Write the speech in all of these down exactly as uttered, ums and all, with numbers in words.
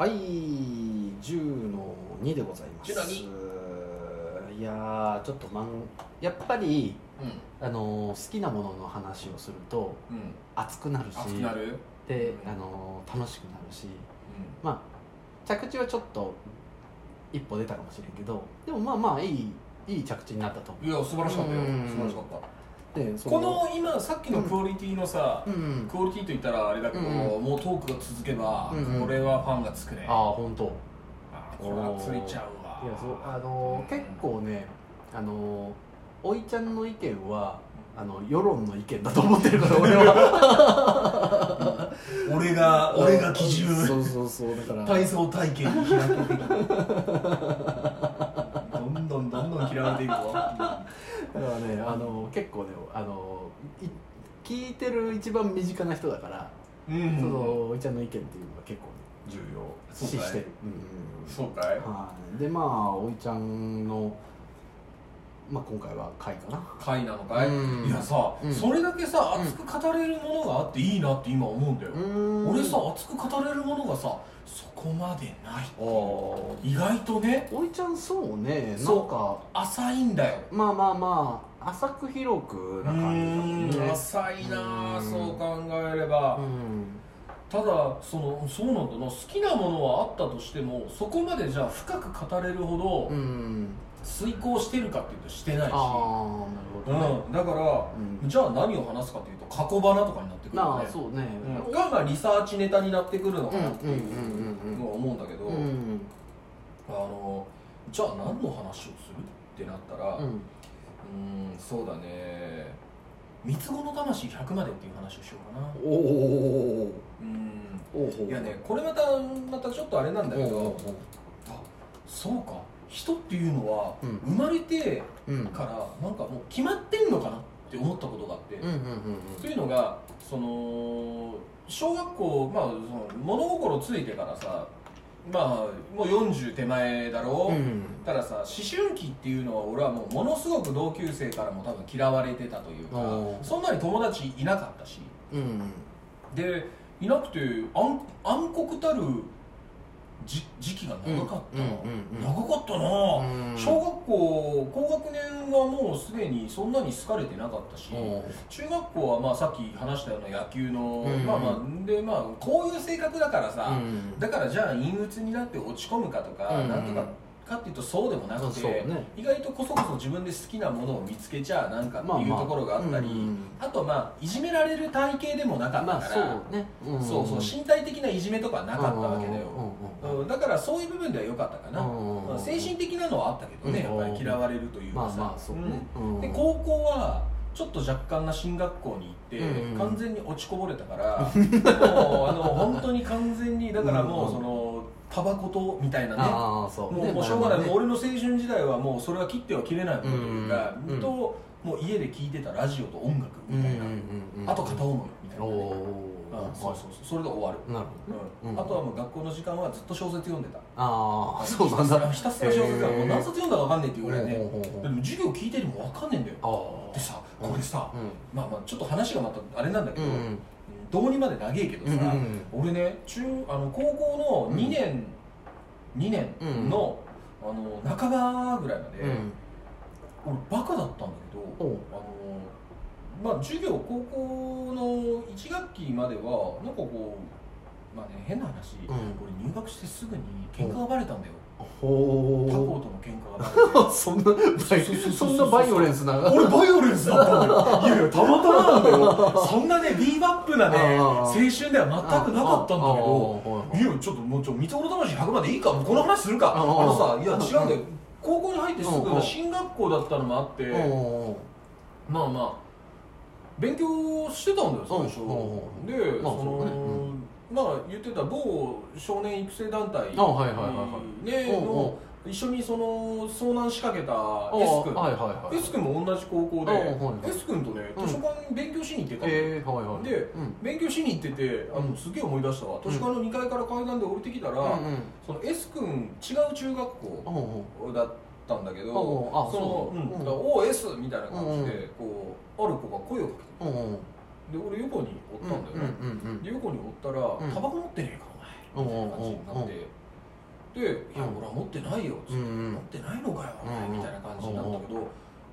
はい、じゅうのにでございます。じゅうのに。いやー、ちょっとまんやっぱり、うん、あのー、好きなものの話をすると、うん、熱くなるし、熱くなるで、あのー、楽しくなるし、うん、まあ着地はちょっと一歩出たかもしれんけど、でもまあまあいいいい着地になったと思う。いや素晴らしかったよ、素晴らしかった。でそのこの今さっきのクオリティのさ、うん、クオリティと言ったらあれだけど、うん、もうトークが続けば、うん、これはファンがつくね。ああ本当。ああこれはついちゃうわ。いやそうあの、うん、結構ねあのおいちゃんの意見はあの世論の意見だと思ってるから俺は。俺が俺が基準。そうそうそうだから。体操体験に開けていく。どんどんどんどん嫌われていくわ。だからね、あの結構ねあの聞いてる一番身近な人だから、うん、そのおいちゃんの意見っていうのが結構、ね、重要視してる。そうかい、うん、そうかい、はあ、でまあおいちゃんの、まあ、今回は回かな回なのかい、うん、いやさ、うん、それだけさ熱く語れるものがあっていいなって今思うんだよ、うん、俺さ熱く語れるものがさそこまでないっていう。意外とねおいちゃんそうねそうか浅いんだよ。まあまあまあ浅く広くな感じだね。浅いなあそう考えれば。うん、ただそのそうなんだな。好きなものはあったとしてもそこまでじゃあ深く語れるほど遂行してるかっていうとしてないし。ああなるほど、ね、うん、だから、うん、じゃあ何を話すかっていうと過去花とかになってくるよね。ああそうね、うん、がまあリサーチネタになってくるのかなっていうのは思うんだけど、うんうんうんうん、あのじゃあ何の話をするってなったら、うん、うーんそうだね三つ子の魂ひゃくまでっていう話をしようかな。おおおおお。いやねこれまたまたちょっとあれなんだけど、おうおうおう、あそうか人っていうのは生まれてからなんかもう決まってんのかなって思ったことがあって、うんうんうんうん、というのがその小学校、まあ、その物心ついてからさまあもうよんじゅう手前だろう、うん、たださ思春期っていうのは俺はもうものすごく同級生からも多分嫌われてたというかそんなに友達いなかったし、うん、でいなくて暗、暗黒たるじ時期が長かった、うんうんうん、長かったな、うん、小学校高学年はもうすでにそんなに好かれてなかったし、中学校はまあさっき話したような野球の、うんうん、まあまあでまあこういう性格だからさ、うん、だからじゃあ陰鬱になって落ち込むかとか、うん、なんとかかっていうとそうでもなくて、ね、意外とこそこそ自分で好きなものを見つけちゃうなんかっていうところがあったり、まあまあ、うん、あとまあいじめられる体型でもなかったから、まあ そうね、うんうん、そうそう身体的ないじめとかはなかったわけだよ、うんうんうん、だからそういう部分では良かったかな、うんうん、まあ、精神的なのはあったけどね、うんうん、やっぱり嫌われるというかさ、で高校はちょっと若干な進学校に行って、うんうん、完全に落ちこぼれたからもうあの本当に完全にだからもうその、うんうん、タバコとみたいなね、そうもう、ね、もうしょうがない、ね、もう俺の青春時代はもうそれは切っては切れないものというか、うん、ともう家で聴いてたラジオと音楽みたいな、うんうんうん、あと片思いみたいな、ね、うん、そうそうそう、それで終わる。なるほど、うん、あとはもう学校の時間はずっと小説読んでた。ああそうなんだ。ひたすら小説だから、えー、もう何冊読んだか分かんねえっていうぐらいね、でも授業聞いてるも分かんねえんだよ。あでさこれさ、うん、まあまあちょっと話がまたあれなんだけど、うん、どうにまで長いけどさ、うんうん、俺ね中あの高校のにねん、うん、にねん の、うん、あの半ばぐらいまで、うん、俺バカだったんだけど、あの、まあ、授業高校のいち学期まではなんかこう、まあね、変な話、うん、俺入学してすぐに喧嘩がバレたんだよ。ほー、他校との喧嘩がそんなそんなバイオレンスな俺バイオレンスだったんだよ。いやいやたまたまなんだよそんなねビーバップなね青春では全くなかったんだけど、いやちょっともうちょっと三つ子の魂ひゃくまでいいかもうこの話するか、あのさ、いや違うんだよ、高校に入ってすぐ進学校だったのもあって、まあまあ勉強してたんだよ最初で、そのまあ言ってた某少年育成団体の一緒にその遭難しかけた S 君、はいはいはい、S 君も同じ高校で、はいはい、S 君とね図書館に勉強しに行ってた、うん、えーはいはい、で、うん、勉強しに行っててあのすげえ思い出したわ、図書館のにかいから階段で降りてきたら、うん、その S 君違う中学校だったんだけど、おお エス みたいな感じでこうある子が声をかけて、で俺横におったんだよね、うんうんうんうん、で横におったら、うん、タバコ持ってねえかみたいな感じになって、で「いや俺は持ってないよ」っつって「持ってないのかよ」みたいな感じになったけど、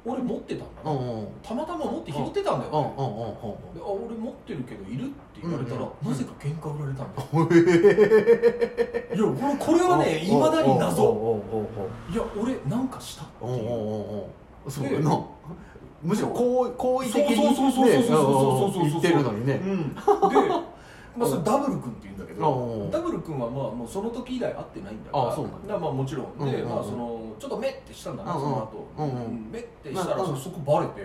俺持ってたんだな、たまたま持って拾ってたんだよね。で「あ俺持ってるけどいる?」って言われたらなぜか喧嘩売られたんだよ。いやこれはねいまだに謎。いや俺なんかしたっていう。むしろ好意的に言ってるのにね。まあそれダブル君って言うんだけど、ダブル君はまあもうその時以来会ってないんだから、まあもちろんで、まあそのちょっとメッてしたんだな、その後メッてしたらそこバレて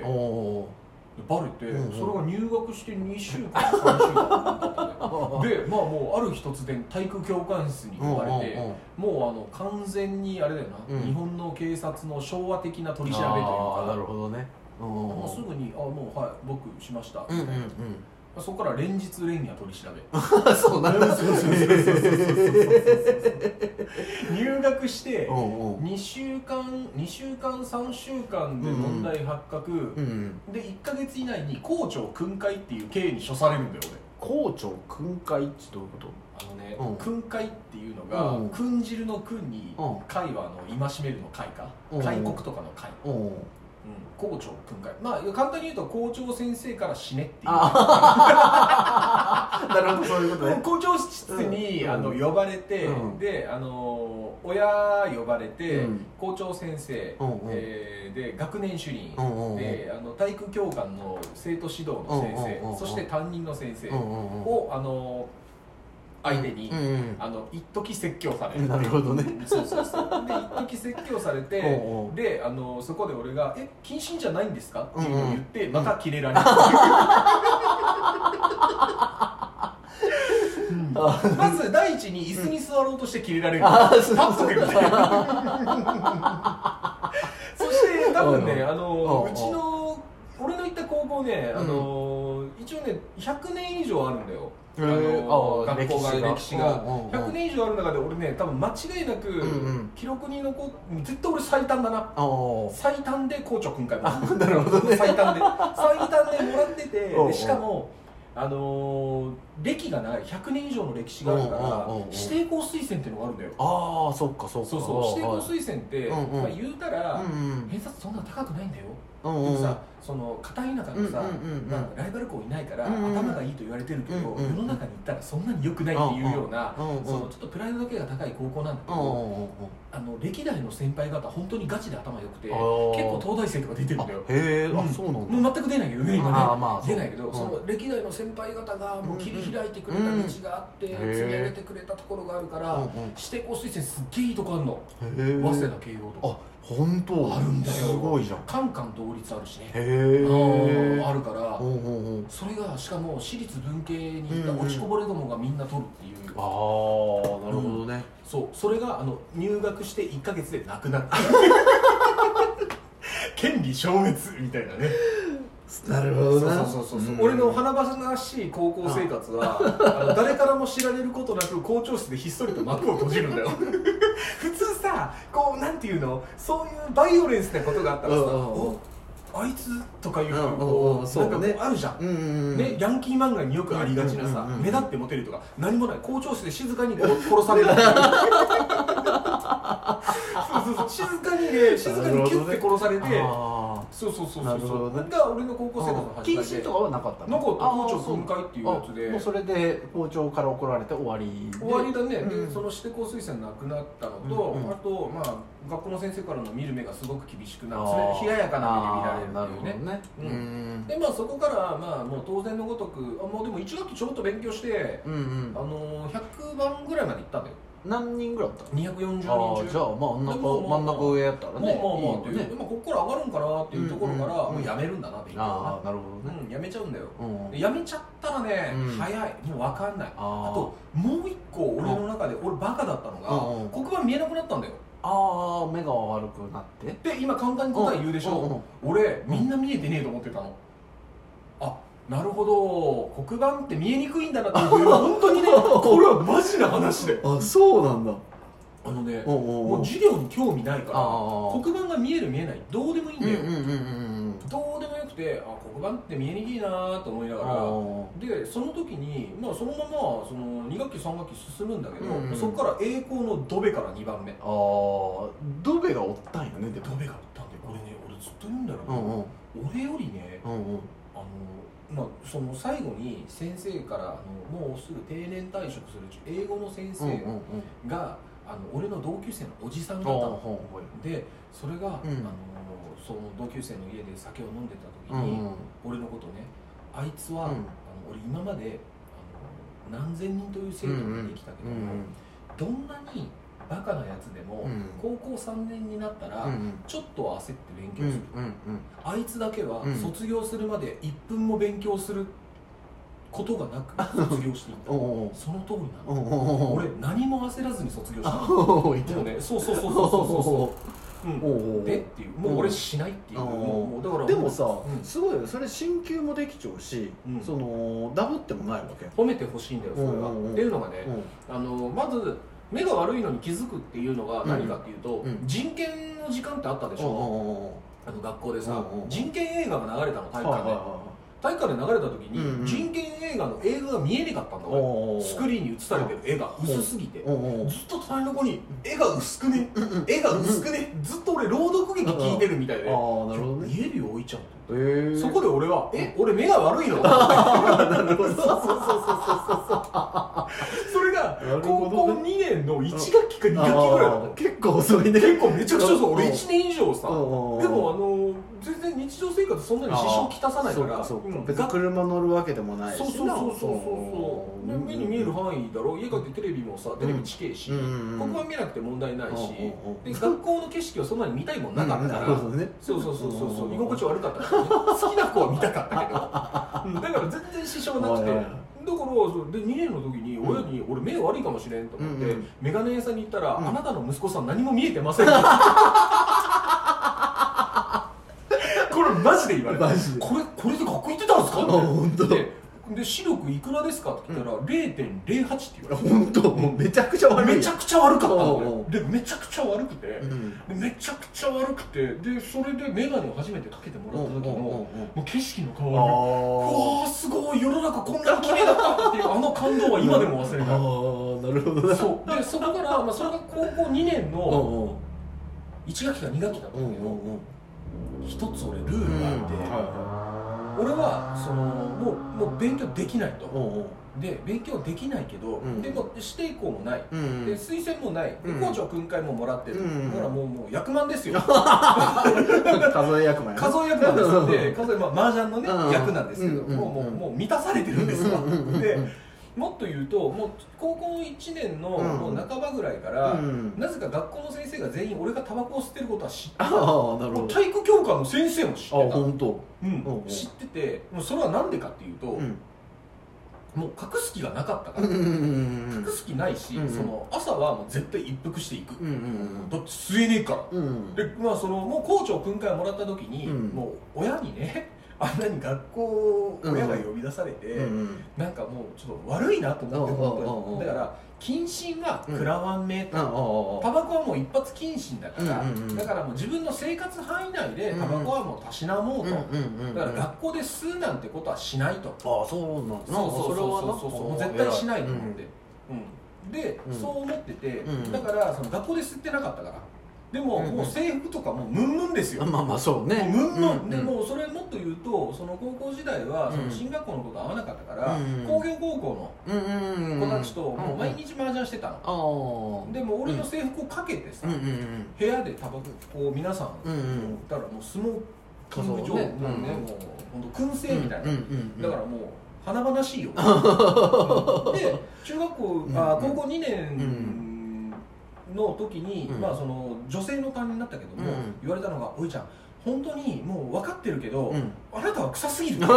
バレて、それが入学してにしゅうかんさんしゅうかんで、まあもうある日突然体育教官室に呼ばれて、もうあの完全にあれだよな、日本の警察の昭和的な取り調べというか、なるほどね、すぐに「あもうはい僕しました」みたいな。そこから連日連夜取り調べ。そうなんだ。入学してにしゅうかんさんしゅうかんで問題発覚で、いっかげついないに校長訓戒っていう刑に処されるんだよ俺。校長訓戒ってどういうこと？あのね、訓戒っていうのが訓汁の訓に戒はあの戒めるの戒か、戒告とかの戒。校長訓戒、まあ簡単に言うと校長先生から死ねっていう。なるほど、そういうことね。校長室にあの呼ばれて、であの親呼ばれて、校長先生で学年主任であの体育教官の生徒指導の先生、そして担任の先生をあの相手に一時説教される。なるほどね。そうそうそう。で一時説教されて、であのそこで俺が「え謹慎じゃないんですか?」っていうのを言ってまたキレられる。まず第一に椅子に座ろうとしてキレられる。立っとけみたいな。そして多分ねあのうちの俺の行った高校ね、あの一応ねひゃくねんいじょうあるんだよ。あの学校が歴史がひゃくねんいじょうある中で、俺ね多分間違いなく記録に残って絶対俺最短だな。最短で校長訓戒もなるほどね。最短で最短でもらってて、しかもあの歴がないひゃくねんいじょうの歴史があるから指定校推薦っていうのがあるんだよ。ああそっかそっか。そうそう、指定校推薦って言うたら偏差値そんな高くないんだよ。でもさ、その片田舎のさ、ライバル校いないから頭がいいと言われてるけど、世の中に行ったらそんなに良くないっていうような、そのちょっとプライドだけが高い高校なんだけど、あの歴代の先輩方本当にガチで頭良くて、結構東大生とか出てるんだよ。へえ、あ、そうなんだ。全く出ないけどね、今ね。出ないけど、その歴代の先輩方がもう切り開いてくれた道があって、積み上げてくれたところがあるから、指定校推薦すっげえいいとこあるの。早稲田慶応とか。本当あるんだよ。すごいじゃん。カンカン同率あるしね。へえ。あるから、それがしかも私立文系にいた落ちこぼれどもがみんな取るっていう。ああ、なるほどね。そう、それがあの入学していっかげつでなくなった。権利消滅みたいなね。なるほどな。そうそうそうそう。俺の華々しい高校生活は誰からも知られることなく校長室でひっそりと幕を閉じるんだよ。普通さ、こうなんていうの、そういうバイオレンスなことがあったらさ、お、あいつとかいうのがあるじゃんね。ヤンキー漫画によくありがちなさ、目立ってモテるとか何もない校長室で静かに殺される。静かにね、静かにキュッて殺されて、そうそうそうそう。が俺の高校生の禁止とかはなかった。なかった。校長訓戒っていうやつで、もうそれで校長から怒られて終わり。終わりだね。で、その指定校推薦なくなったのと、あとまあ学校の先生からの見る目がすごく厳しくなって、冷ややかな目で見られるっていうね。うん。でまあそこからまあもう当然のごとく、もうでも一学期ちょっと勉強して、あのひゃくばんぐらいまで行ったんだよ。何人ぐらいだった？にひゃくよんじゅうにん。じゃあまあ真ん中上やったらね、まあまあまあという、ここから上がるんかなっていうところからやめるんだなっていう。ああなるほどね。やめちゃうんだよ。やめちゃったらね早い、もう分かんない。あともう一個俺の中で俺バカだったのが、黒板見えなくなったんだよ。ああ目が悪くなってで、今簡単に答え言うでしょ。俺みんな見えてねえと思ってたの。なるほど、黒板って見えにくいんだなっていう。本当にね、これはマジな話で。あ、そうなんだ。あのね、もう授業に興味ないから、黒板が見える見えないどうでもいいんだよ。どうでもよくて、あ、黒板って見えにくいなと思いながら、でその時に、まあ、そのままそのに学期さん学期進むんだけど、うんうん、そこから栄光のドベからにばんめ。ああ、ドベがおったんよね。でもドベがおったんで、俺ね、俺ずっと言うんだけど、うんうん、俺よりね、うんうん、あのまあ、その最後に先生からあのもうすぐ定年退職する英語の先生が、うんうんうん、あの俺の同級生のおじさんだったので、それが、うん、あのその同級生の家で酒を飲んでた時に、うんうん、俺のことね、あいつは、うん、あの俺今まであの何千人という生徒ができたけども、うんうん、どんなにバカなやつでも、うん、高校さんねんになったら、うん、ちょっとは焦って勉強する、うんうんうん、あいつだけは卒業するまでいっぷんも勉強することがなく卒業していった。おう、その通りなの。俺何も焦らずに卒業したの。もうね、そうそうそうそうそうそう、うん、おうでっていう、もう俺しないっていう。もうだからでもさ、うん、すごいよ、それ進級もできちゃうし、うん、そのダブってもないわけ。褒めてほしいんだよ、それは。っていうのがね、あのまず目が悪いのに気づくっていうのが何かっていうと、うん、人権の時間ってあったでしょ、あの学校でさ、人権映画が流れたの、体育館で。体育館で流れた時に、うんうん、人権映画の映画が見えなかったんだ俺。スクリーンに映されてる絵が薄すぎて、ずっと隣の子に絵が薄くね、絵が薄くね、ずっと俺朗読劇聞いてるみたいで、ね、見えるよおいちゃんと、えー、そこで俺は、え、俺目が悪いの？なるほど、そうそうそうそうそう。それが高校にねんのいち学期かに学期ぐらいだった。結構遅いね。結構めちゃくちゃ遅い。俺いちねん以上さ。でもあの全然日常生活そんなに支障をきたさないから。別に車乗るわけでもないし。そうそうそうそうそう。で目に見える範囲だろ。家帰ってテレビもさ、テレビ地形し、黒板見なくて問題ないし、で学校の景色をそんなに見たいもんなかったから。そうそうそうそうそう。居心地悪かった。好きな子は見たかったけど、だから全然支障なくて、だからでにねんの時に親に俺目悪いかもしれんと思って、うんうん、メガネ屋さんに行ったら、うん、あなたの息子さん何も見えてません。これマジで言われた。これこれで学校行ってたんですかって。あ、本当。で視力いくらですかって聞いたら、うん、ゼロてんゼロはち って言われた。本当、もうめちゃくちゃ悪い。めちゃくちゃ悪かったんだよ。でめちゃくちゃ悪くて、うん、めちゃくちゃ悪くて、でそれで眼鏡を初めてかけてもらった時の、うんうんうんうん、もう景色の変わり、うわーすごい、世の中こんなに綺麗だったっていうあの感動は今でも忘れない。ああ、なるほどね。そうでそこから、まあ、それが高校にねんのいち学期かに学期だったんだけど、うんうんうん、一つ俺ルールがあって、うん、はい、俺はそのもう、もう勉強できないと。おうおう、で勉強できないけど、うん、でも指定校もない、うん、で推薦もない、うん、で校長訓戒ももらってる、うん、だからもうもう役満ですよ。数え役満、ね、数え役満ですで数え、まあ、麻雀のね、うん、役なんですけど、うん、もう、もう、もう満たされてるんですわ。でもっと言うと、もう高校いちねんのもう半ばぐらいから、うん、なぜか学校の先生が全員俺がタバコを吸ってることは知ってた。あ、なるほど。体育教科の先生も知ってた。あ、本当、うん、おうおう、知ってて、もうそれは何でかっていうと、うん、もう隠す気がなかったから、うんうんうん、隠す気ないし、うんうん、その朝はもう絶対一服していく、うんうん、だって吸えねえから、うんうん、で、まあ、そのもう校長訓戒をもらった時に、うん、もう親にね、あんなに学校親が呼び出されて、うんうん、なんかもうちょっと悪いなと思って、本当にだから謹慎が食らわんねえと、タバコはもう一発謹慎だから、うんうんうん、だからもう自分の生活範囲内でタバコはもうたしなもうと、うんうんうん、だから学校で吸うなんてことはしないと、うんうん、あ、そうなんですか。そうそうそうそう、もう絶対しないと思って、うんうん、で、うん、そう思ってて、だからその学校で吸ってなかったから、でも、うんうん、もう制服とかもうムンムンですよ。まあまあそうね、ムンムン、うんうん、でもうそれもっと言うと、その高校時代はその進学校のこと合わなかったから、うん、工業高校の子たちともう毎日麻雀してたの、うん、でも俺の制服をかけてさ、うん、部屋でタバコを皆さん、うんうん、言ったらもう相撲キング状態ね、うんうん、もう本当燻製みたいな、うんうんうん、だからもう華々しいよ。で、中学校、あ、高校にねん、うんうんの時に、うん、まあその女性の担任になったけども、うん、言われたのが、おいちゃん本当にもう分かってるけど、うん、あなたは臭すぎる。そう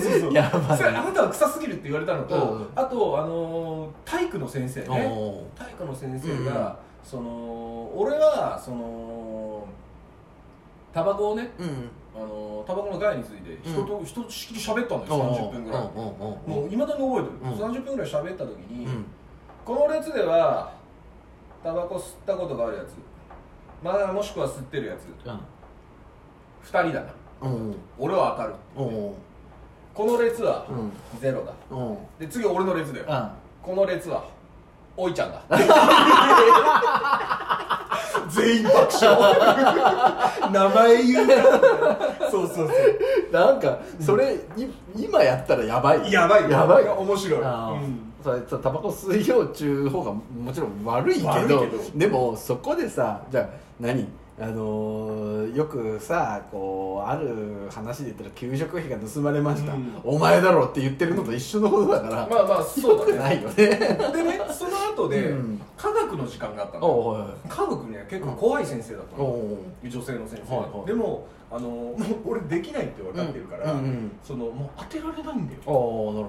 そうそう、やばい。それあなたは臭すぎるって言われたのと、うん、あとあのー、体育の先生ね、体育の先生が、うん、その俺はそのタバコをね、うん、あのタバコの害について人と、うん、人しきり喋ったんですよ、さんじゅっぷんぐらい。もういまだに覚えてる、さんじゅっぷんぐらい喋った時に、うん、この列ではタバコ吸ったことがあるやつまだもしくは吸ってるやつ、うん、ふたりだな、うん、俺は当たる、うん、この列はゼロだ、うん、で次俺の列だよ、うん、この列はおいちゃんだ全員爆笑名前言うからそうそうそうなんかそれ、うん、今やったらやばいやばいやばい面白い、うん、それタバコ吸いようちゅう方がもちろん悪いけ ど, 悪いけどでもそこでさじゃあ何あのー、よくさこうある話で言ったら給食費が盗まれました、うん、お前だろって言ってるのと一緒のことだから、うん、まあまあそうだねよくないよねでねその後で、うん、科学の時間があったの。科学ね結構怖い先生だったの、うん、女性の先生、はいはい、でもあのもう俺できないって分かってるから、うんうんうん、そのもう当てられないんだよ。ああなるほどね。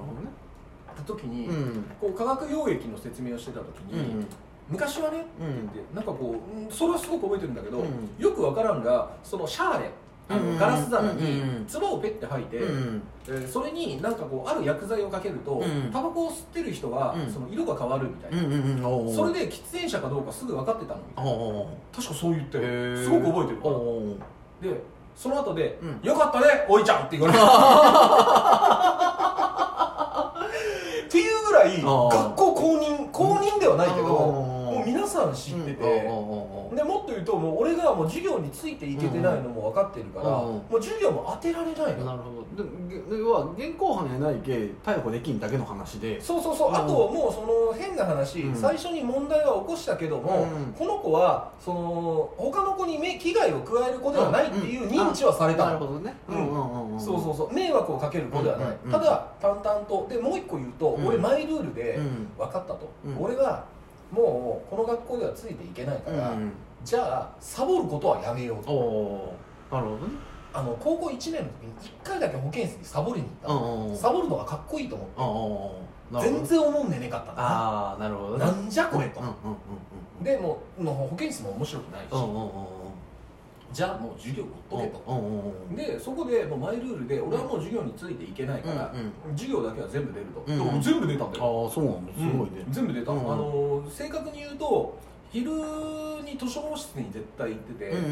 た時に、うん、こう化学溶液の説明をしてた時に、うんうん昔はねって言って、なんかこう、それはすごく覚えてるんだけど、うん、よくわからんが、そのシャーレ、あのガラス皿に唾をペッて吐いて、うんえー、それになんかこう、ある薬剤をかけると、タバコを吸ってる人は、うん、その色が変わるみたいな、うんうん、それで喫煙者かどうかすぐ分かってたのみたいな、うん、確かそう言って、すごく覚えてるからで、その後で、うん、よかったね、おいちゃんって言われたっていうぐらい、学校公認、公認ではないけど皆さん知ってて、うん、でもっと言うともう俺がもう授業についていけてないのも分かってるから、うんうん、もう授業も当てられないの。なるほど。で、要は現行犯やないけ逮捕できんだけの話で。そうそうそう。うん、あともうその変な話、うん、最初に問題は起こしたけども、うん、この子はその他の子に危害を加える子ではないっていう認知はされた。なるほどね。そうそうそう。迷惑をかける子ではない。うんうんうん、ただ淡々とでもう一個言うと、うん、俺マイルールで分かったと。うん、俺はもうこの学校ではついていけないから、うん、じゃあサボることはやめようと。おー、なるほどね。あの高校いちねんの時にいっかいだけ保健室にサボりに行った。サボるのがかっこいいと思って全然思うんでねかったな。あー、なるほどね。なんじゃこれと、うんうんうんうん、でもう保健室も面白くないし、うんうんうん、じゃあもう授業ほっとけと、うんうんうん、でそこでもうマイルールで俺はもう授業についていけないから、うんうん、授業だけは全部出ると、うんうん、全部出たんだよ。ああそうなんだ、すごいね、うん、全部出た、うんうん、あの正確に言うと昼に図書室に絶対行ってて、うんう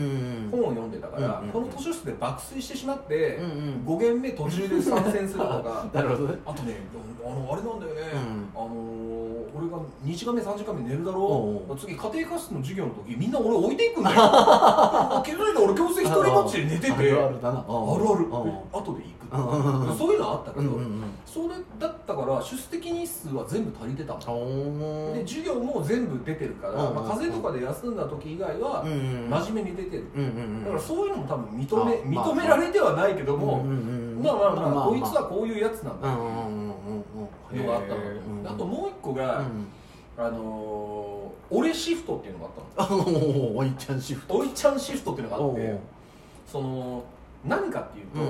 ん、本を読んでたから、うんうん、この図書室で爆睡してしまって、うんうん、ご限目途中で参戦するとかなるほどね。あとね、あのあれなんだよね、うん、あの俺がに時間目さん時間目寝るだろう、次家庭科室の授業の時みんな俺置いていくんだよ気づいた俺強制一人ぼっちで寝てて、あるあるだな、あるある、後で行く、そういうのはあったけど、うんうんうん、それだったから出席日数は全部足りてたので、授業も全部出てるから、まあ、風邪とかで休んだ時以外は真面目に出てる、うんうんうん、だからそういうのも多分認め、認められてはないけども、まあまあまあこいつはこういうやつなんだよ、うんうんうんのがあったの、うん、あともう一個が、うん、あのー、俺シフトっていうのがあったの。おいちゃんシフト。おいちゃんシフトっていうのがあって、その何かっていうと、う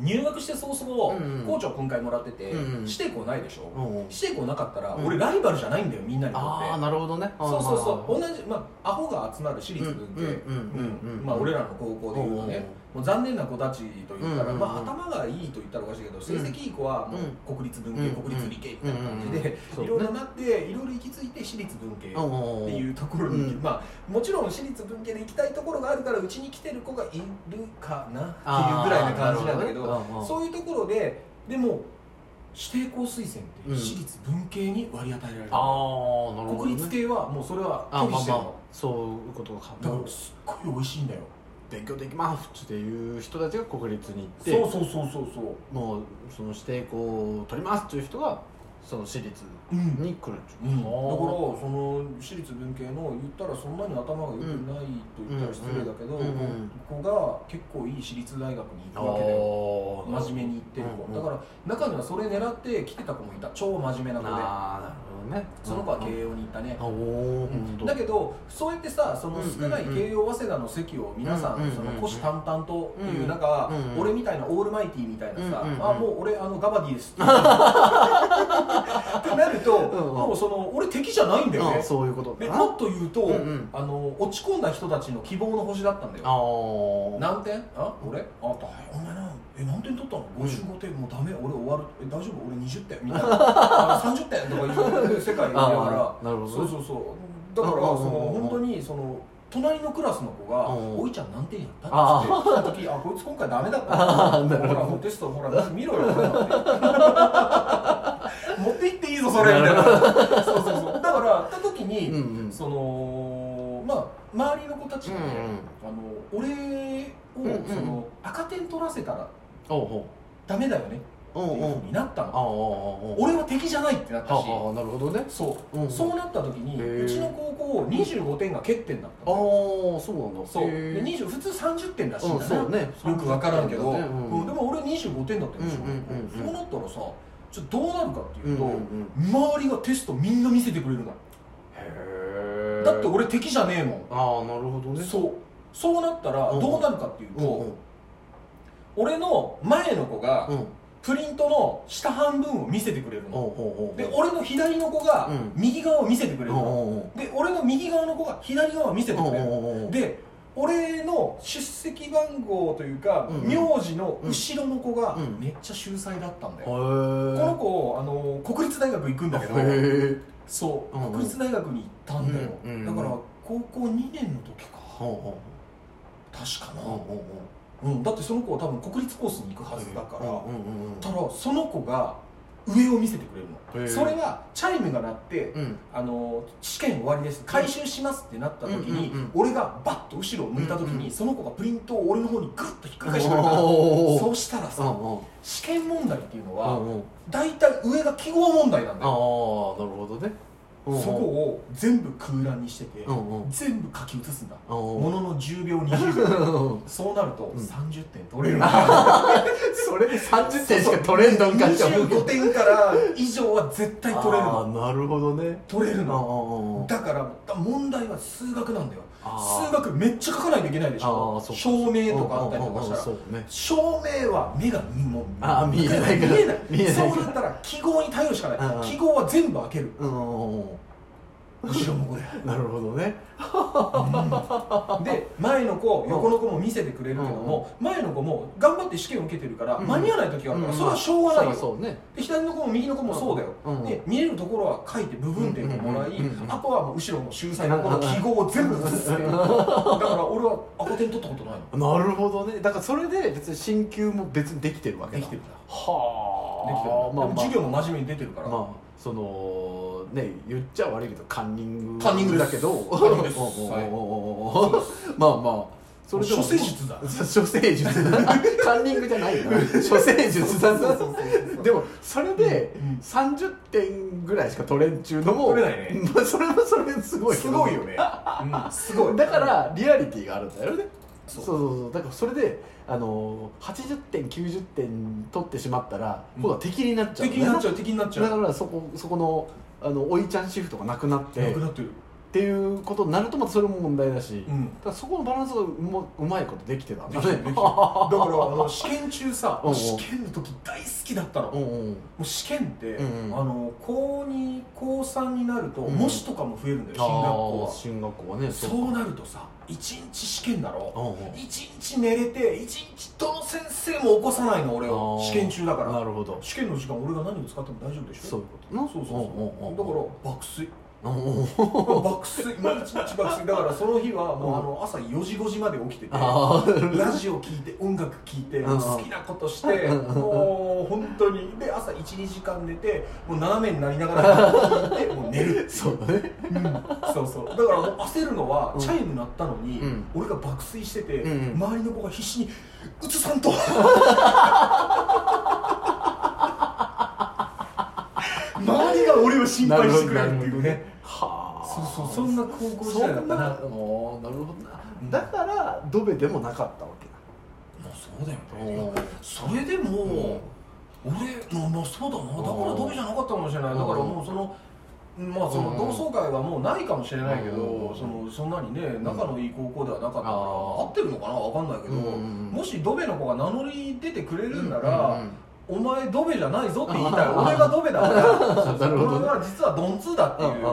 ん、入学して早々、うん、校長訓戒もらってて、うん、指定校ないでしょ、うん、指定校なかったら、うん、俺ライバルじゃないんだよみんなにとって。ああなるほどね。そうそうそう、同じ、まあ、アホが集まる私立文系、まあ俺らの高校でいうとね、もう残念な子たちと言ったら、うんうんうん、まあ、頭がいいと言ったらおかしいけど、成績いい子はもう国立文系、うん、国立理系みたいな感じで、うんうん、いろいろなって、いろいろ行き着いて私立文系っていうところに、うんうん、まあ、もちろん私立文系で行きたいところがあるからうちに来てる子がいるかなっていうぐらいな感じなんだけど、ね、そういうところで、でも指定校推薦って私立文系に割り与えられる、うん、あなるほどね、国立系はもうそれは拒否してるの、まあまあ、そういうことが変わる。だからすっごい美味しいんだよ、勉強できますっていう人たちが国立に行って、そうそうそうそうそう、もうその指定校を取りますっていう人がその私立に来るっていう、うんうん、だからその私立文系の言ったらそんなに頭が良くないと言ったら失礼だけど、子が結構いい私立大学に行くわけだよ、真面目に行ってる子、うんうん、だから中にはそれ狙って来てた子もいた、超真面目な子で。あなるほどね、その子は慶応に行ったね、うんうん、だけどそうやってさ、その少ない慶応早稲田の席を皆さん、うん、その虎視眈々とっていう中、うんうん、俺みたいなオールマイティみたいなさ、うん、あもう俺あのガバディですってなると、うん、もうその俺敵じゃないんだよね、うん、そういうことでもっと言うと、うんうん、あの落ち込んだ人たちの希望の星だったんだよ。何点？あ俺あ大変なえ、何点取ったの？ごじゅうごてん、もうダメ、俺終わる、え、大丈夫、俺にじゅってんみたいなさんじゅってんとかいう世界にいながら、そうそうそう、だからその本当にその隣のクラスの子が「おいちゃん何点やった？」って言ってた時「あ、こいつ今回ダメだった」「ほらテストほら見ろよ」持って行っていいぞそれ」みたいなそうそうそうだから行った時にそのまあ周りの子たちがね俺をその赤点取らせたらダメだよねっていう風になったの。俺は敵じゃないってなったし、なるほどね。そう、そうなった時にうちの高校にじゅうごてんが欠点だった。ああ、そうなんだ。そう、でにじゅう普通さんじゅってんらしいんだね。よくわからんけど、でも俺にじゅうごてんだったんでしょ。そうなったらさ、ちょっとどうなるかっていうと、周りがテストみんな見せてくれるの。へえ。だって俺敵じゃねえもん。ああ、なるほどね。そう、そうなったらどうなるかっていうと、俺の前の子がプリントの下半分を見せてくれるので、俺の左の子が右側を見せてくれるので、俺の右側の子が左側を見せてくれるので、俺の出席番号というか名字の後ろの子がめっちゃ秀才だったんだよ。この子あの国立大学行くんだけど、そう国立大学に行ったんだよ。だから高校にねんの時か確かな、うん、だってその子は多分国立コースに行くはずだから、ただその子が上を見せてくれるの。それがチャイムが鳴って「あの試験終わりです、回収します」ってなった時に俺がバッと後ろを向いた時にその子がプリントを俺の方にグッと引っかかしてくれた。そうしたらさ、試験問題っていうのは大体上が記号問題なんだよ。ああ、なるほどね。そこを全部空欄にしてて全部書き写すんだ。もののじゅうびょうにじゅうびょう、そうなるとさんじゅってん取れる。それでさんじゅってんしか取れんのかしら。にじゅうごてんから以上は絶対取れるの。なるほどね、取れるの。だから問題は数学なんだよ。数学めっちゃ書かないといけないでしょ。証明とかあったりとかしたら、証明は目が見えない。そうなったら記号に頼るしかない。記号は全部開ける。後ろもこれ。なるほどね。で前の子横の子も見せてくれるけども、前の子も頑張って試験を受けてるから間に合わない時があるから、それはしょうがないよ。で左の子も右の子もそうだよ。で見えるところは書いて部分点をもらい、あとは後ろの秀才の子の記号を全部写す。だから俺は赤点取ったことないの。なるほどね。だからそれで別に進級も別にできてるわけだ。できてるんだ。はあ。できてる。授業も真面目に出てるから。そのね、言っちゃ悪いけどカンニングカンニングだけど、まあまあそれでも処世術だ。処世術カンニングじゃないよな、処世術だ。でもそれでさんじゅってんぐらいしか取れんちゅうのも取れないね。それはそれすごいすごいよね。すごい。だからリアリティがあるんだよね。そうそうそう。だからそれであのはちじゅってんきゅうじゅってん取ってしまったら今度は敵になっちゃう。敵になっちゃう敵になっちゃう。だからそこそこのあのおいちゃんシフトがなくなってなくなってるっていうことになるとまたそれも問題だし、だそこのバランスがうまいことできてたんだね。だから試験中さ、試験の時大好きだったの。試験って高に高さんになると模試とかも増えるんだよ、進学校はね。そうなるとさ、いちにち試験だろ。いちにち寝れていちにちどの先生も起こさないの俺を、試験中だから。なるほど。試験の時間俺が何を使っても大丈夫でしょ。そういうことな。そうそうそう。だから爆睡爆睡、毎日爆睡だから。その日はもうあの朝よじごじまで起きててラジオ聴いて音楽聴いて好きなことして、もう本当にで朝いちにじかん寝て、もう斜めになりながら聴いてもう寝る。そうだね。そうそう。だからもう焦るのはチャイム鳴ったのに俺が爆睡してて、周りの子が必死に「うつさんと」周りが俺を心配してくれるっていうね。はあ。そうそう。そんな高校時代だったな。なるほどな。だからドベでもなかったわけだ。まあそうだよね。それでも俺、まあそうだな。だからドベじゃなかったかもしれない。だからもうそのまあその同窓会はもうないかもしれないけど、そのそんなにね仲のいい高校ではなかったから合ってるのかなわかんないけど、もしドベの子が名乗り出てくれるんなら。お前ドベじゃないぞって言いたい。俺がドベだから、俺は実はドンツーだっていう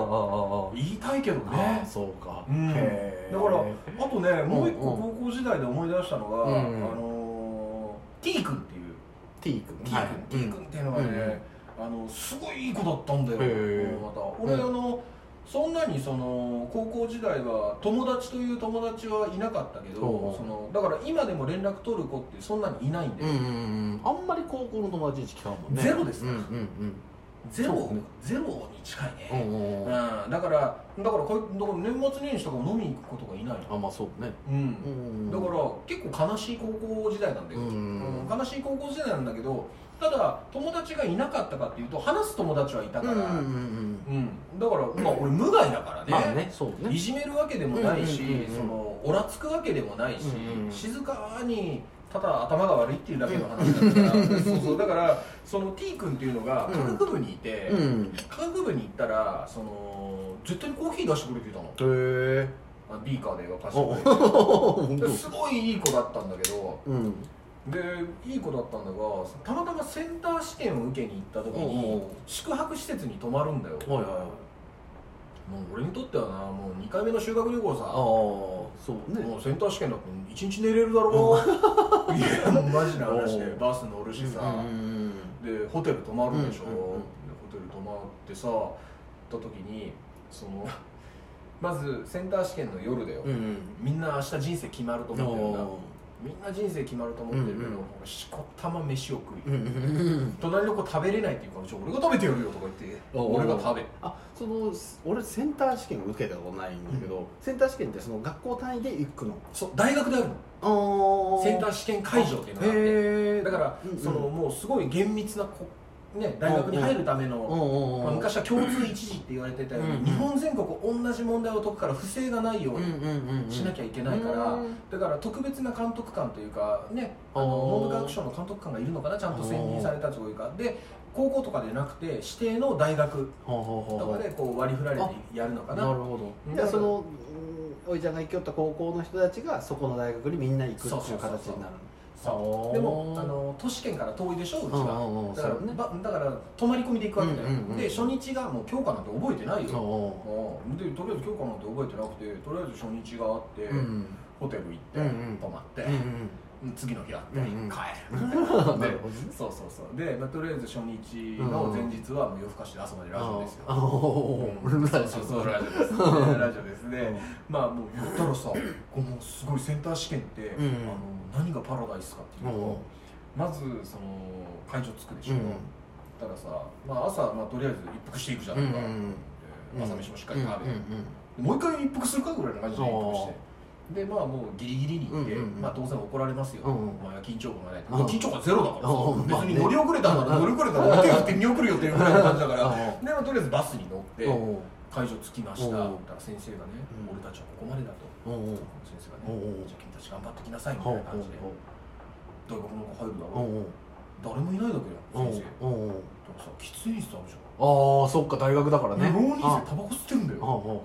言いたいけどね。そうか。だからあとね、もう一個高校時代で思い出したのが、あの T 君っていう T 君 T 君っていうのがね、あのすごいいい子だったんだよ。また俺あのそんなにその高校時代は友達という友達はいなかったけど、そのだから今でも連絡取る子ってそんなにいないんで、うんうんうん、あんまり高校の友達に聞かんもんね。ゼロですから、うんうんうん、ゼロ、ね、ゼロに近いね、うん、だからだからこうだから年末年始とかも飲みに行くことがいないの。あ、まあそうね、うんうんうん、だから結構悲しい高校時代なんだよ、うんうんうん、悲しい高校時代なんだけど、ただ友達がいなかったかっていうと話す友達はいたから、うんうんうんうん、だから、まあ、俺無害だからね、まあね、そうね、いじめるわけでもないし、おらつくわけでもないし、うんうん、静かにただ頭が悪いっていうだけの話だったから、うん、そうそう、だからその T 君っていうのが科学部にいて、うんうん、科学部に行ったらその絶対にコーヒー出してくれてたの。へえ。ビーカーで沸かしてくれてすごいいい子だったんだけど、うん、でいい子だったんだが、たまたまセンター試験を受けに行った時に宿泊施設に泊まるんだよ。はいはいはい。もう俺にとってはな、もうにかいめの修学旅行さ。ああ、そうね。もうセンター試験だっていちにち寝れるだろう。いやもうマジな話でバス乗るしさ、でホテル泊まるでしょ、うんうんうん、でホテル泊まってさ、行った時にそのまずセンター試験の夜だよ、うんうん、みんな明日人生決まると思ってるんだ。みんな人生決まると思ってるけど、うんうん、しこたま飯を食い、うんうん、隣の子食べれないっていうから、じゃあ俺が食べてやるよとか言って、俺が食べ。あ、その俺センター試験を受けたことないんだけど、うん、センター試験ってその学校単位で行くの？そう、大学であるの。センター試験会場っていうのがあって、へー、だから、うんうん、そのもうすごい厳密なこ、ね、大学に入るための、まあ、昔は共通一次って言われてたように、うんうん、日本全国同じ問題を解くから不正がないようにしなきゃいけないから、うんうんうんうん、だから特別な監督官というか、ね、あの文部科学省の監督官がいるのかな、ちゃんと選任されたというかで、高校とかでなくて指定の大学とかでこう割り振られてやるのかな。なるほど。じゃあそのおいちゃんが行きよった高校の人たちがそこの大学にみんな行くっていう形になる。そうそうそうそう、そうでもあの都市圏から遠いでしょうちは、だから、ね、だから泊まり込みで行くわけだよ、うんうんうん、で初日がもう教科なんて覚えてないよ、うん、でとりあえず教科なんて覚えてなくて、とりあえず初日があって、うん、ホテル行って、うん、泊まって、うん、次の日あって、うんうん、帰るそうそうそうで、まあ、とりあえず初日の前日はもう夜更かしで朝までラジオですよ、うんうん、そうそうそうラジオですねラジオですね、うん、まあもう言ったらさ、このすごいセンター試験って、うん、あの何がパラダイスかっていうと、うん、まずその会場着くでしょ、うん、たださ、まあ、朝、まあ、とりあえず一服していくじゃないか、うんうん、朝飯もしっかり食べて、うんうん、もう一回一服するかぐらいの感じで一服してで、まあもうギリギリに行って、うんうん、まあ当然怒られますよ、うんうん、まあ緊張感がない、うん、緊張感ゼロだから、うん、別に乗り遅れたんだから、うん、乗り遅れたら手振って見送るよっていうぐらいの感じだからで、まあ、とりあえずバスに乗って、うん、会場着きました、だから先生がね、うん、俺たちはここまでだと、うん、先生がね、うん、じゃあ君たち頑張ってきなさいみたいな感じで、大学なんか入るだろ、うん、誰もいないだけだよ、先生、うん、だからさ、喫煙室あるじゃん。ああ、そっか、大学だからね、浪人生タバコ吸ってるんだよ、あああ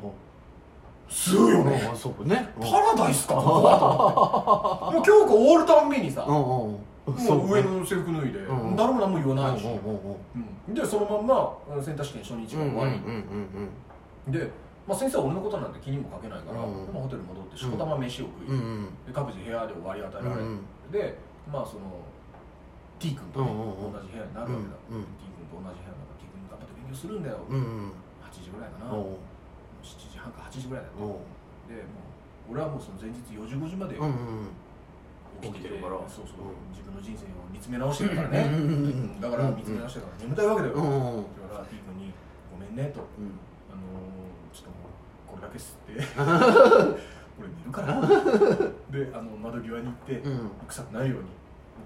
すごいよね、そうね、パラダイスかここだと思ってもう教科終わるたんびにさ、うんうんもう上の制服脱いで、うん、誰も何も言わないし、うんうん、でそのまんまセンター試験初日が終わり、うんうんうんうん、で、まあ、先生は俺のことなんて気にもかけないから、うんうん、ホテル戻ってしこたま飯を食い、うんうん、で各自部屋で割り与えられる、うんうん、で、まあその T 君と、ねうんうん、同じ部屋になるわけだ、うんうん、T 君と同じ部屋だから T 君頑張って勉強するんだよ、うんうん、はちじぐらいかな、うんしちじはんかはちじぐらいだったで、もう俺はもうその前日よじごじまで、うんうん、起きてるからそうそう、うん、自分の人生を見つめ直してるからね、うんうんうん、だから見つめ直してるから眠たいわけだよ、うんうん、だから T 君にごめんねと、うん、あのー、ちょっともうこれだけ吸って俺寝るからで、あの窓際に行って、うん、臭くないように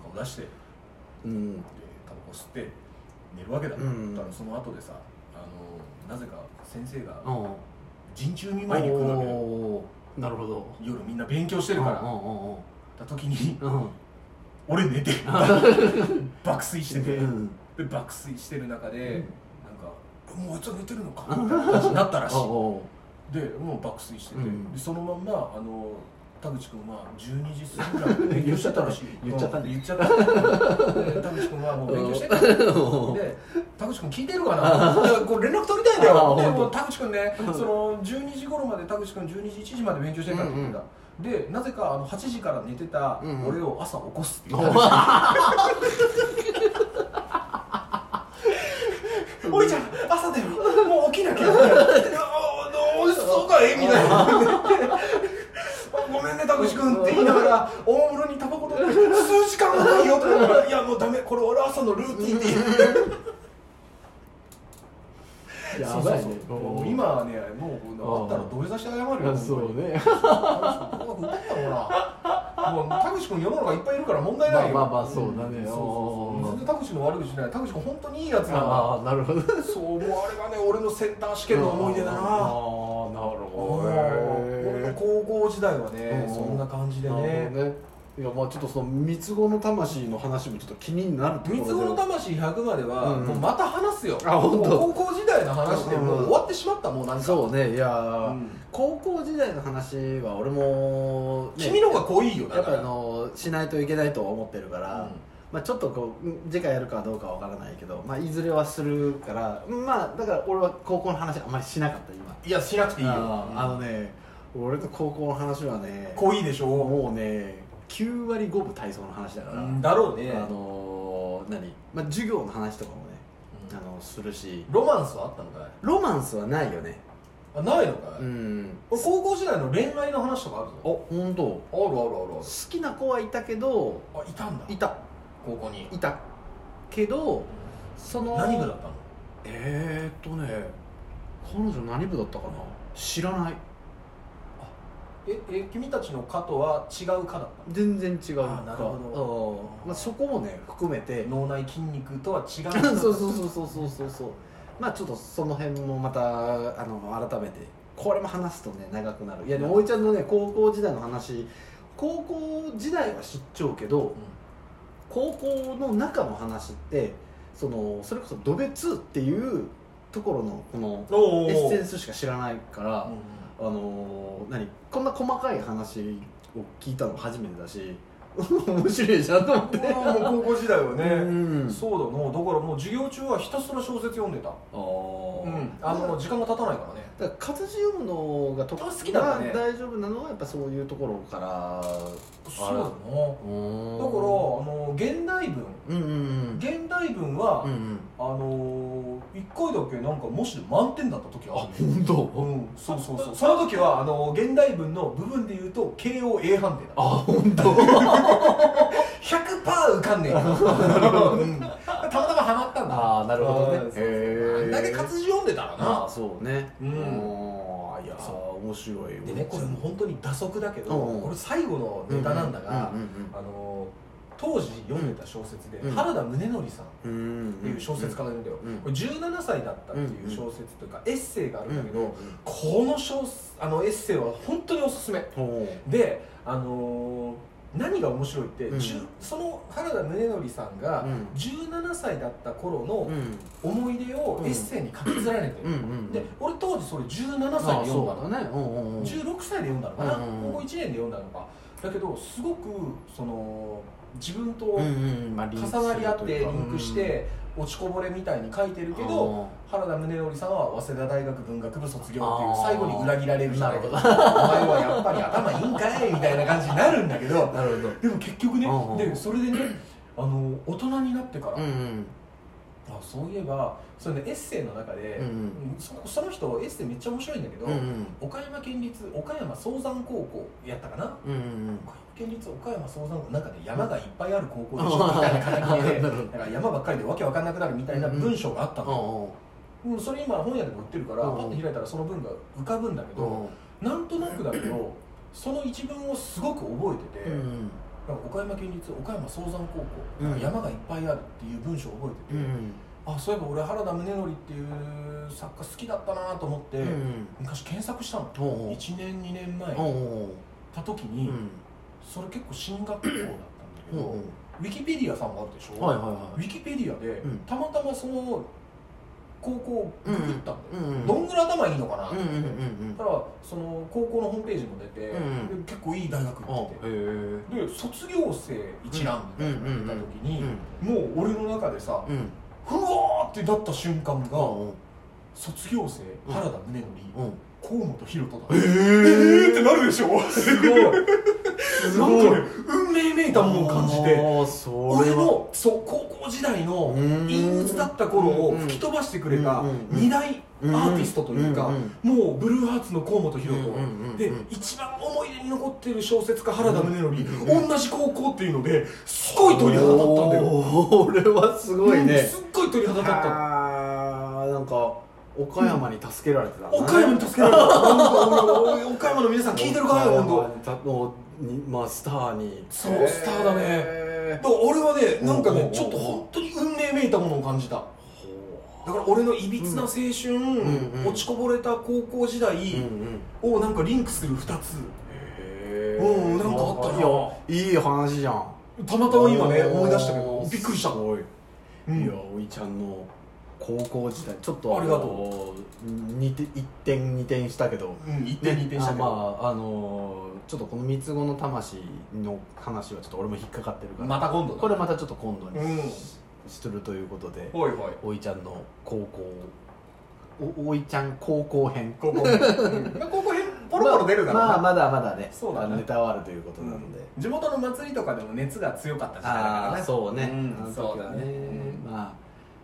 なんかを出して、うん、でタバコ吸って寝るわけだ、うん、だからその後でさ、あのー、なぜか先生が、うん陣中見舞いに来るわけよ。なるほど。夜みんな勉強してるから。おうおうおうだ時に、うん、俺寝て爆睡してて、うん、で爆睡してる中で、うん、なんかもうあいつは寝てるのかってなったらしい。おうおうでもう爆睡してて、うん、でそのまんまあの田口君はじゅうにじ過ぎぐらいで勉強してたらしい。言っちゃったね。言っちゃった。で田口君はもう勉強してた。で田口君聞いてるかな。こう連絡取りたいんだよ。でもう田口君ね、そのじゅうにじ頃まで田口君じゅうにじいちじまで勉強してたって言うんだ。うんうん、でなぜかあのはちじから寝てた俺を朝起こすって言ったらしい。おいちゃん朝だよ。もう起きなきゃ。っていうやばいね。今はね、もうあったら土下座して謝るよ。そうね。僕だったらほら、もうタクシ君世の中いっぱいいるから問題ないよ。まあまあそうだね。全然タクシの悪口じゃない。タクシ君本当にいいやつなんだ。ああなるほど。そう、もうあれがね、俺のセンター試験の思い出だな。ああなるほど。俺の高校時代はね、そんな感じでね。いやまあちょっとその三つ子の魂の話もちょっと気になるところで、三つ子の魂ひゃくまではもうまた話すよ。あ、本当。高校時代の話でもう終わってしまった。もうなんかそうね。いや、うん、高校時代の話は俺も、ね、君の方が濃いよ。だからやっぱあのしないといけないとは思ってるから、うん、まあちょっとこう次回やるかどうかわからないけど、まあいずれはするから、まあだから俺は高校の話あんまりしなかった。今いやしなくていいよ。あ、うん、あのね、俺と高校の話はね濃いでしょ。もうねきゅう割ごぶ体操の話だから、うん、だろうね。あの何、まあ、授業の話とかもね、うん、あのするし。ロマンスはあったのかい？ロマンスはないよね。あ、ないのかい？うん。俺高校時代の恋愛の話とかあるぞ。あ、ほんと？あるあるあるある。好きな子はいたけど。あ、いたんだ。いた。高校にいたけど、うん、その何部だったの？えーっとね、彼女何部だったかな、知らない。ええ、君たちの科とは違う科だった？全然違う科。なるほど。まあ、そこもね含めて脳内筋肉とは違う科。そうそうそうそうそうそうそう。まあちょっとその辺もまたあの改めてこれも話すとね長くなる。いやね、おいちゃんのね高校時代の話、高校時代は知っちゃうけど、うん、高校の中の話ってそのそれこそドベツっていうところのこのエッセンスしか知らないから。あのー、何こんな細かい話を聞いたの初めてだし面白いじゃんと思って。もう高校時代はね、うん、そうだな。だからもう授業中はひたすら小説読んでた。ああ、うん、あの時間が経たないからね。だから活字読むのがと好きだから、ね、大丈夫なのはやっぱそういうところから。そうだな。だからあの現代文、うんうん、現代文は、うんうん、あのいっかいだけなんか模試で満点だった時はある。あ、本当？うん、そうそうそう。その時はあの現代文の部分で言うと ケーオーエー 判定だ。あ、本当。ひゃくパーセント 浮かんねえよ。うん、たまたまハマったんだ。ああ、なるほどね。へえ。あんだけ活字読んでたらな。あ、そうね。うん。いや、面白いよ。でね、これも本当に打足だけど、これ最後のネタなんだが、あの。当時読んでた小説で、うん、原田宗則さんっていう小説家がいるんだよ、うん、これじゅうななさいだったっていう小説というかエッセイがあるんだけど、うん、この小あのエッセイは本当におすすめ、うん、で、あのー、何が面白いって、うん、その原田宗則さんがじゅうななさいだった頃の思い出をエッセイに書き連ねてる、うんうん、で、俺当時それじゅうななさいで読んだの、ね、じゅうろくさいで読んだのかな、ここいちねんで読んだのかだけど、すごくその自分と重なり合ってリンクして落ちこぼれみたいに書いてるけど、原田宗則さんは早稲田大学文学部卒業っていう最後に裏切られるじゃないけど、お前はやっぱり頭いいんかいみたいな感じになるんだけど、でも結局ね、でそれでね、あの大人になってから、あ、そういえばそれ、ね、エッセイの中で、うんうん、そ, その人エッセイめっちゃ面白いんだけど、うんうん、岡山県立岡山総山高校やったかな、うんうん、岡山県立岡山総山高校なんかね、山がいっぱいある高校でしょ、うん、みたいな形でなんか山ばっかりでわけわかんなくなるみたいな文章があったの、うんうん、それ今本屋でも売ってるから、うん、パッと開いたらその文が浮かぶんだけど、うん、なんとなくだけどその一文をすごく覚えてて、うん、岡山県立岡山総山高校、うん、山がいっぱいあるっていう文章を覚えてて、うん、あ、そういえば俺原田宗則っていう作家好きだったなと思って、うん、昔検索したの、うん、いちねんにねんまえに行った時に、うん、それ結構進学校だったんだけど、うん、ウィキペディアさんがあるでしょ、はいはいはい、ウィキペディアで、うん、たまたまその高校をググったんだよ、うんうん、どんぐらい頭いいのかなって、うんうんうんうん、たらその高校のホームページも出て、うんうん、結構いい大学行ってて、で卒業生一覧みたいなのが出た時に、うんうんうん、もう俺の中でさ、うん、ふわーってなった瞬間が、うん、卒業生原田宗則、うん、河野とヒロトだ。えー、えーってなるでしょ。すごい。すごいなんかね、運命めいたものを感じて、俺のそう高校時代の陰鬱だった頃を吹き飛ばしてくれた二大アーティストというか、もうブルーハーツの河本ひろとで一番思い出に残っている小説家原田宗則、同じ高校っていうのですごい鳥肌立ったんだよ。俺はすごいね。すっごい鳥肌立った。なんか岡山に助けられてた、ね、岡山に助けられてた。岡山の皆さん聞いてるかよ。本当まあスターにそうスターだね。だから俺はねなんかねちょっと本当に運命めいたものを感じた。だから俺のいびつな青春、うん、落ちこぼれた高校時代をなんかリンクするふたつ、へー、うん、なんかあったよ。いい話じゃん。たまたま今ね思い出したけどびっくりした。すごい、うん、いやおいちゃんの高校時代ちょっとあれだと一点二点したけど、うん、一点二点したけど、まああのー、ちょっとこの三つ子の魂の話はちょっと俺も引っかかってるからまた今度だ、ね、これまたちょっと今度に、うんするということで、おいおい、おいちゃんの高校、お、おいちゃん高校編、高校編、うん、高校編ポロポロ出るだろうな、まあ、まあまだまだね、そうだね、ネタはあるということなので、うん、地元の祭りとかでも熱が強かった時代だからね、そうね、うん、そうだね、まあ、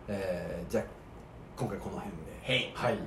えー、じゃあ今回この辺で、はい。はい。